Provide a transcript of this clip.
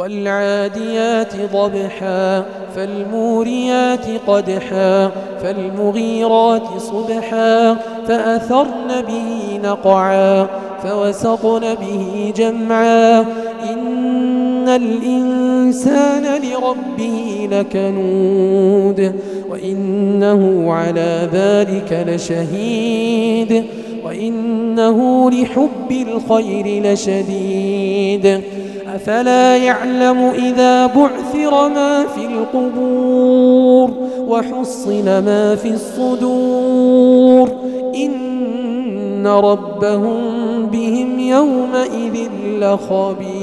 والعاديات ضبحا فالموريات قدحا فالمغيرات صبحا فأثرن به نقعا فوسقن به جمعا إن الإنسان لربه لكنود وإنه على ذلك لشهيد وإنه لحب الخير لشديد أفلا يعلم إذا بعثر ما في القبور وحصل ما في الصدور إن ربهم بهم يومئذ لخبير.